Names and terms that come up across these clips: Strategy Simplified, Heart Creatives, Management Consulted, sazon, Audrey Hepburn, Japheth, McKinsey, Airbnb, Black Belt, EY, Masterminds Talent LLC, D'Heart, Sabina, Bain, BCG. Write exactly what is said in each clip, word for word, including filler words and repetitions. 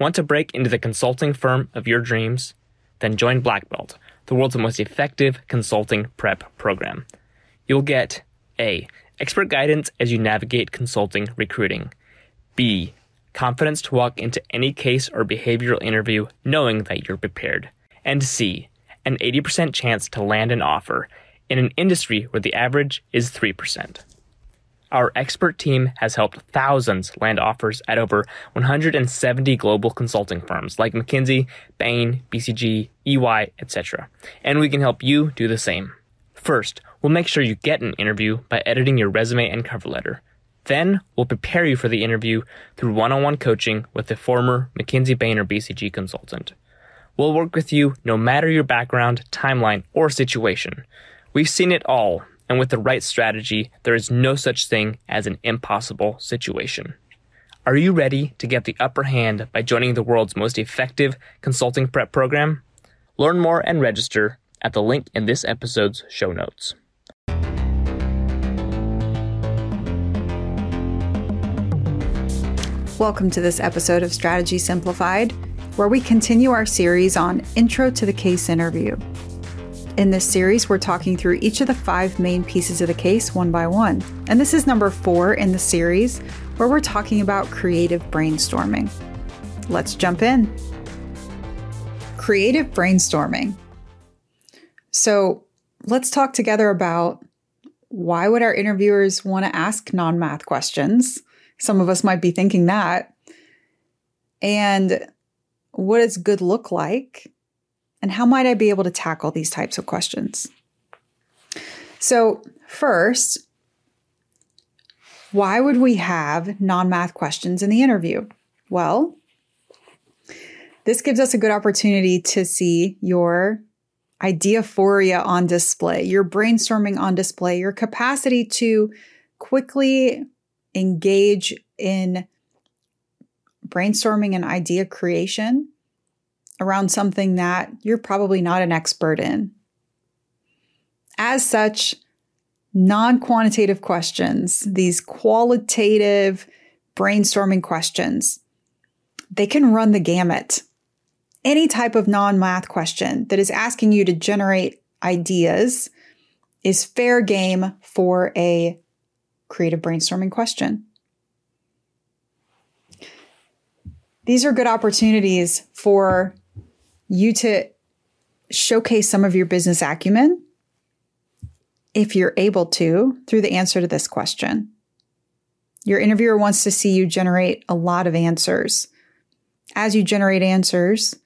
Want to break into the consulting firm of your dreams? Then join Black Belt, the world's most effective consulting prep program. You'll get A, expert guidance as you navigate consulting recruiting. B, confidence to walk into any case or behavioral interview knowing that you're prepared. And C, an eighty percent chance to land an offer in an industry where the average is three percent. Our expert team has helped thousands land offers at over one hundred seventy global consulting firms like McKinsey, Bain, B C G, E Y, et cetera. And we can help you do the same. First, we'll make sure you get an interview by editing your resume and cover letter. Then, we'll prepare you for the interview through one-on-one coaching with a former McKinsey, Bain, or B C G consultant. We'll work with you no matter your background, timeline, or situation. We've seen it all. And with the right strategy, there is no such thing as an impossible situation. Are you ready to get the upper hand by joining the world's most effective consulting prep program? Learn more and register at the link in this episode's show notes. Welcome to this episode of Strategy Simplified, where we continue our series on Intro to the Case Interview. In this series, we're talking through each of the five main pieces of the case one by one. And this is number four in the series, where we're talking about creative brainstorming. Let's jump in. Creative brainstorming. So let's talk together about why would our interviewers want to ask non-math questions? Some of us might be thinking that. And what does good look like? And how might I be able to tackle these types of questions? So first, why would we have non-math questions in the interview? Well, this gives us a good opportunity to see your ideaphoria on display, your brainstorming on display, your capacity to quickly engage in brainstorming and idea creation around something that you're probably not an expert in. As such, non-quantitative questions, these qualitative brainstorming questions, they can run the gamut. Any type of non-math question that is asking you to generate ideas is fair game for a creative brainstorming question. These are good opportunities for you to showcase some of your business acumen, if you're able to, through the answer to this question. Your interviewer wants to see you generate a lot of answers. As you generate answers,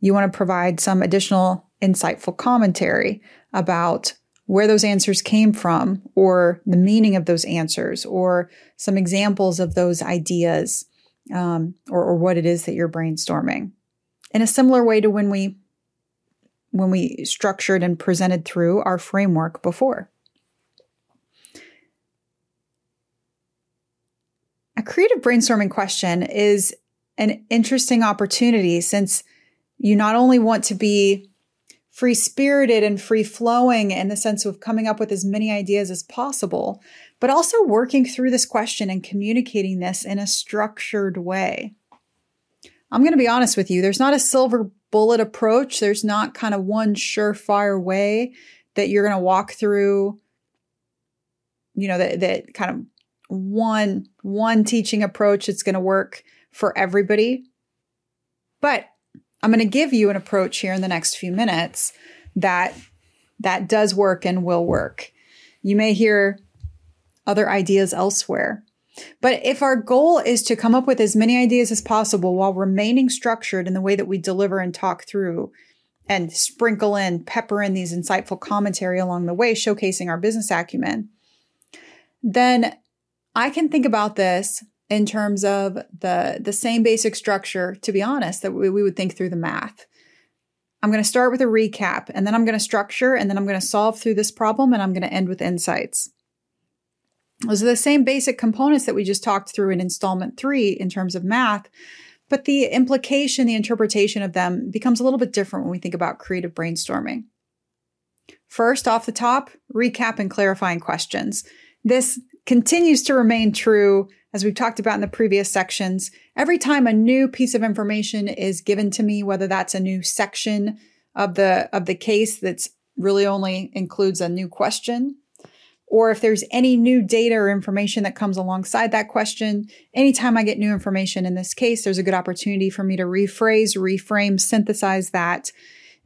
you want to provide some additional insightful commentary about where those answers came from, or the meaning of those answers, or some examples of those ideas, um, or, or what it is that you're brainstorming. In a similar way to when we when we structured and presented through our framework before. A creative brainstorming question is an interesting opportunity, since you not only want to be free-spirited and free-flowing in the sense of coming up with as many ideas as possible, but also working through this question and communicating this in a structured way. I'm going to be honest with you. There's not a silver bullet approach. There's not kind of one surefire way that you're going to walk through, you know, that, that kind of one, one teaching approach that's going to work for everybody. But I'm going to give you an approach here in the next few minutes that that does work and will work. You may hear other ideas elsewhere. But if our goal is to come up with as many ideas as possible while remaining structured in the way that we deliver and talk through and sprinkle in, pepper in these insightful commentary along the way, showcasing our business acumen, then I can think about this in terms of the, the same basic structure, to be honest, that we, we would think through the math. I'm going to start with a recap, and then I'm going to structure, and then I'm going to solve through this problem, and I'm going to end with insights. Those are the same basic components that we just talked through in installment three in terms of math, but the implication, the interpretation of them becomes a little bit different when we think about creative brainstorming. First, off the top, recap and clarifying questions. This continues to remain true, as we've talked about in the previous sections. Every time a new piece of information is given to me, whether that's a new section of the of the case that's really only includes a new question, or if there's any new data or information that comes alongside that question, anytime I get new information in this case, there's a good opportunity for me to rephrase, reframe, synthesize that.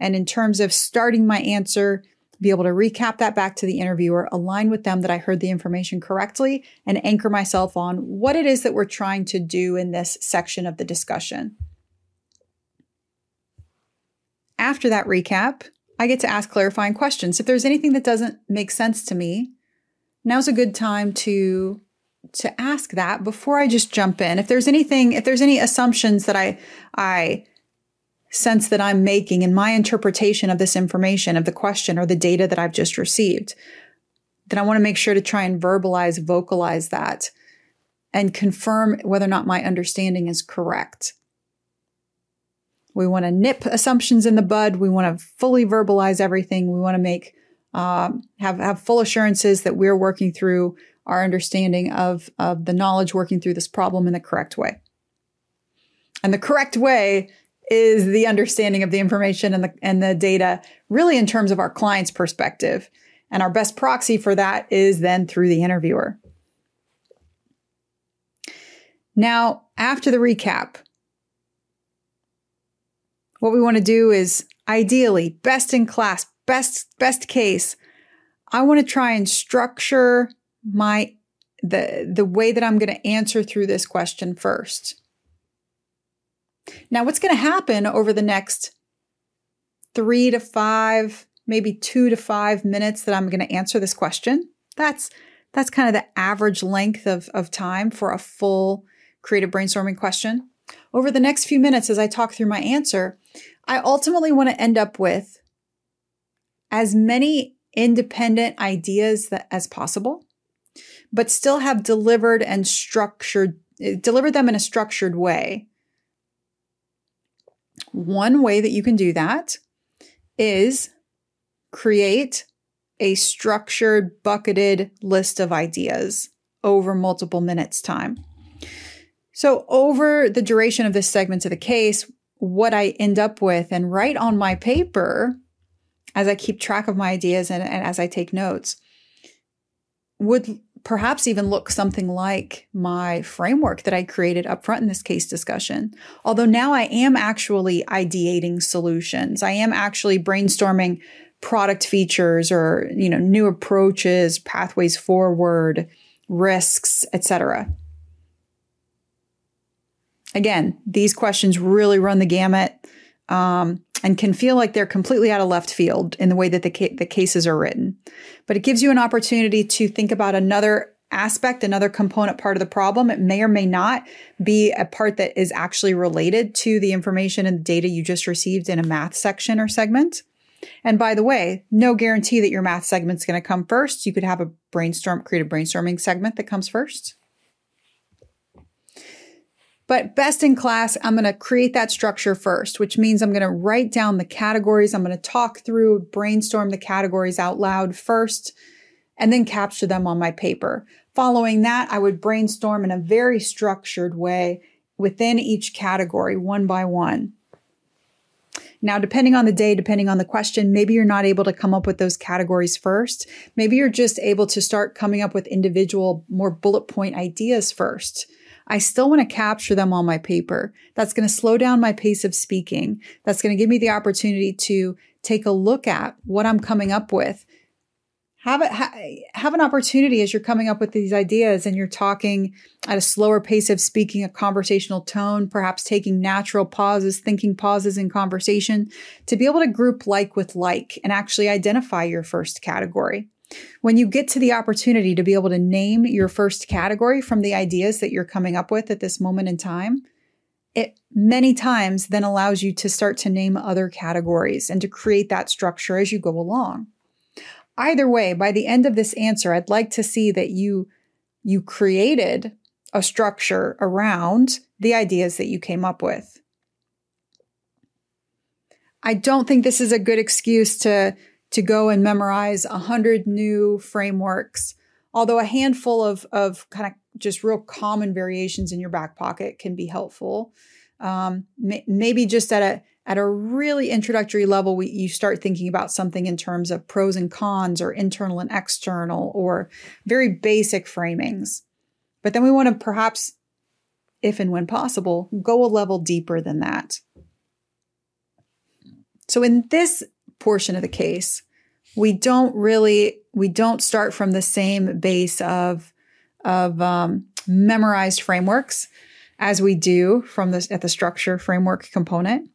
And in terms of starting my answer, be able to recap that back to the interviewer, align with them that I heard the information correctly, and anchor myself on what it is that we're trying to do in this section of the discussion. After that recap, I get to ask clarifying questions. If there's anything that doesn't make sense to me, now's a good time to, to ask that before I just jump in. If there's anything, if there's any assumptions that I, I sense that I'm making in my interpretation of this information, of the question or the data that I've just received, then I want to make sure to try and verbalize, vocalize that, and confirm whether or not my understanding is correct. We want to nip assumptions in the bud. We want to fully verbalize everything. We want to make uh, have have full assurances that we're working through our understanding of, of the knowledge, working through this problem in the correct way. And the correct way is the understanding of the information and the and the data, really in terms of our client's perspective. And our best proxy for that is then through the interviewer. Now, after the recap, what we want to do is ideally best in class, best best case. I want to try and structure my the the way that I'm going to answer through this question first. Now, what's going to happen over the next three to five, maybe two to five minutes that I'm going to answer this question? That's that's kind of the average length of, of time for a full creative brainstorming question. Over the next few minutes, as I talk through my answer, I ultimately want to end up with as many independent ideas that, as possible, but still have delivered and structured, delivered them in a structured way. One way that you can do that is create a structured, bucketed list of ideas over multiple minutes time. So over the duration of this segment of the case, what I end up with and write on my paper as I keep track of my ideas and, and as I take notes would perhaps even look something like my framework that I created up front in this case discussion. Although now I am actually ideating solutions. I am actually brainstorming product features or, you know, new approaches, pathways forward, risks, et cetera. Again, these questions really run the gamut um, and can feel like they're completely out of left field in the way that the, ca- the cases are written. But it gives you an opportunity to think about another aspect, another component part of the problem. It may or may not be a part that is actually related to the information and the data you just received in a math section or segment. And by the way, no guarantee that your math segment's going to come first. You could have a brainstorm, creative brainstorming segment that comes first. But best in class, I'm going to create that structure first, which means I'm going to write down the categories. I'm going to talk through, brainstorm the categories out loud first, and then capture them on my paper. Following that, I would brainstorm in a very structured way within each category, one by one. Now, depending on the day, depending on the question, maybe you're not able to come up with those categories first. Maybe you're just able to start coming up with individual, more bullet point ideas first. I still want to capture them on my paper. That's going to slow down my pace of speaking. That's going to give me the opportunity to take a look at what I'm coming up with. Have, a, ha, have an opportunity as you're coming up with these ideas and you're talking at a slower pace of speaking, a conversational tone, perhaps taking natural pauses, thinking pauses in conversation, to be able to group like with like and actually identify your first category. When you get to the opportunity to be able to name your first category from the ideas that you're coming up with at this moment in time, it many times then allows you to start to name other categories and to create that structure as you go along. Either way, by the end of this answer, I'd like to see that you, you created a structure around the ideas that you came up with. I don't think this is a good excuse to to go and memorize a hundred new frameworks. although a handful of, of kind of just real common variations in your back pocket can be helpful. Um, may, maybe just at a at a really introductory level, we, you start thinking about something in terms of pros and cons or internal and external or very basic framings. But then we want to perhaps, if and when possible, go a level deeper than that. So in this portion of the case, we don't really, we don't start from the same base of, of um, memorized frameworks as we do from this at the structure framework component.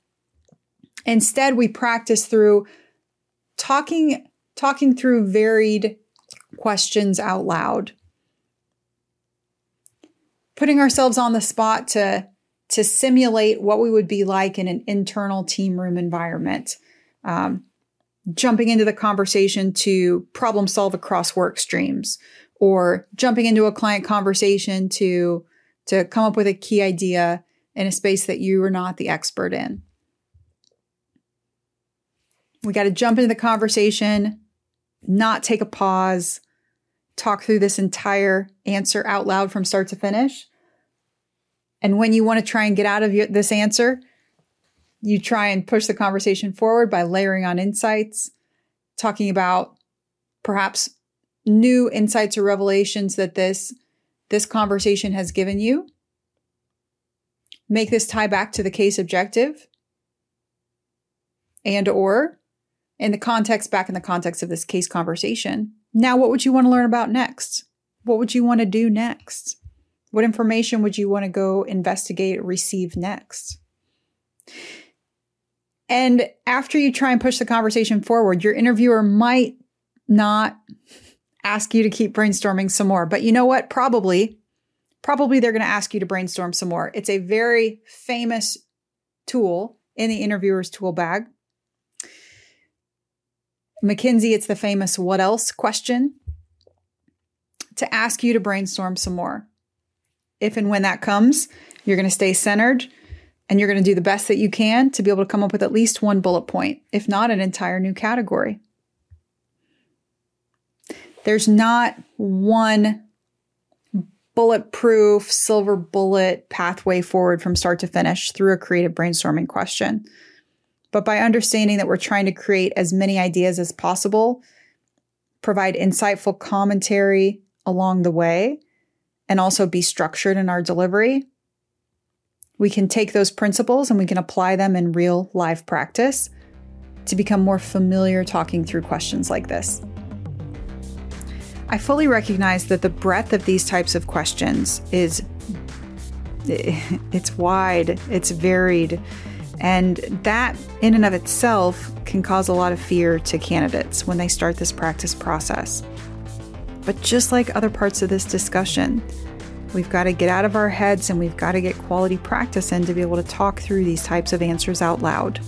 Instead, we practice through talking, talking through varied questions out loud, putting ourselves on the spot to, to simulate what we would be like in an internal team room environment, um, jumping into the conversation to problem solve across work streams, or jumping into a client conversation to, to come up with a key idea in a space that you are not the expert in. We got to jump into the conversation, not take a pause, talk through this entire answer out loud from start to finish. And when you want to try and get out of your, this answer, you try and push the conversation forward by layering on insights, talking about perhaps new insights or revelations that this, this conversation has given you. Make this tie back to the case objective and or in the context, back in the context of this case conversation. Now, what would you want to learn about next? What would you want to do next? What information would you want to go investigate, receive next? And after you try and push the conversation forward, your interviewer might not ask you to keep brainstorming some more. But you know what? Probably, probably they're going to ask you to brainstorm some more. It's a very famous tool in the interviewer's tool bag. McKinsey, it's the famous what else question to ask you to brainstorm some more. If and when that comes, you're going to stay centered and you're going to do the best that you can to be able to come up with at least one bullet point, if not an entire new category. There's not one bulletproof, silver bullet pathway forward from start to finish through a creative brainstorming question. But by understanding that we're trying to create as many ideas as possible, provide insightful commentary along the way, and also be structured in our delivery, we can take those principles and we can apply them in real live practice to become more familiar talking through questions like this. I fully recognize that the breadth of these types of questions is, it's wide, it's varied. And that in and of itself can cause a lot of fear to candidates when they start this practice process. But just like other parts of this discussion, we've got to get out of our heads and we've got to get quality practice in to be able to talk through these types of answers out loud.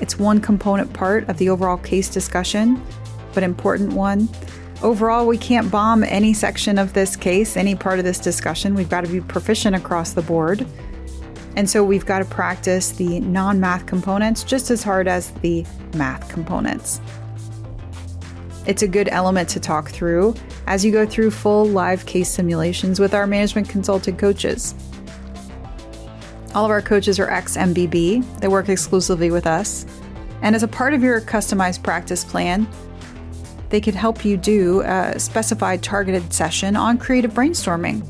It's one component part of the overall case discussion, but important one. Overall, we can't bomb any section of this case, any part of this discussion. We've got to be proficient across the board. And so we've got to practice the non-math components just as hard as the math components. It's a good element to talk through as you go through full live case simulations with our management consulted coaches. All of our coaches are ex-M B B. They work exclusively with us. And as a part of your customized practice plan, they could help you do a specified targeted session on creative brainstorming.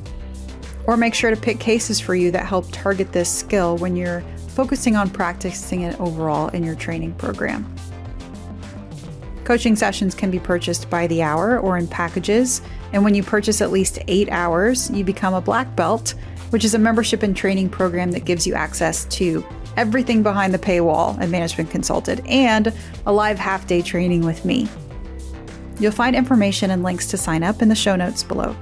Or make sure to pick cases for you that help target this skill when you're focusing on practicing it overall in your training program. Coaching sessions can be purchased by the hour or in packages, and when you purchase at least eight hours, you become a Black Belt, which is a membership and training program that gives you access to everything behind the paywall at Management Consulted and a live half-day training with me. You'll find information and links to sign up in the show notes below.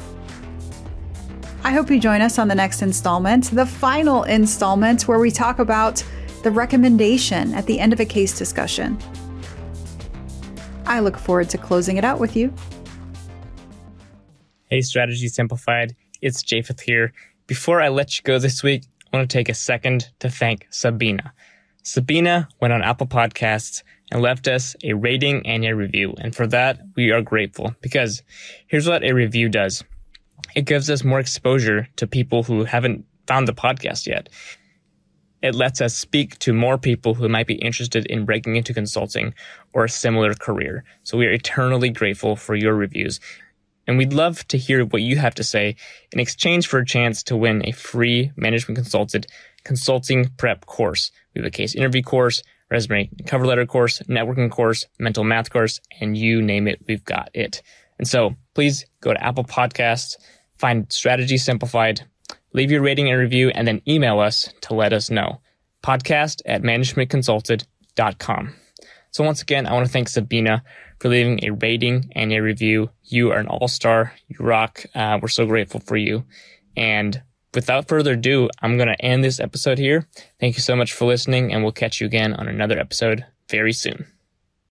I hope you join us on the next installment, the final installment, where we talk about the recommendation at the end of a case discussion. I look forward to closing it out with you. Hey, Strategy Simplified. It's Japheth here. Before I let you go this week, I want to take a second to thank Sabina. Sabina went on Apple Podcasts and left us a rating and a review. And for that, we are grateful, because here's what a review does. It gives us more exposure to people who haven't found the podcast yet. It lets us speak to more people who might be interested in breaking into consulting or a similar career. So we are eternally grateful for your reviews. And we'd love to hear what you have to say in exchange for a chance to win a free Management Consulted consulting prep course. We have a case interview course, resume cover letter course, networking course, mental math course, and you name it, we've got it. And so please go to Apple Podcasts, find Strategy Simplified, leave your rating and review, and then email us to let us know. Podcast at managementconsulted dot com. So once again, I want to thank Sabina for leaving a rating and a review. You are an all-star. You rock. Uh, we're so grateful for you. And without further ado, I'm going to end this episode here. Thank you so much for listening, and we'll catch you again on another episode very soon.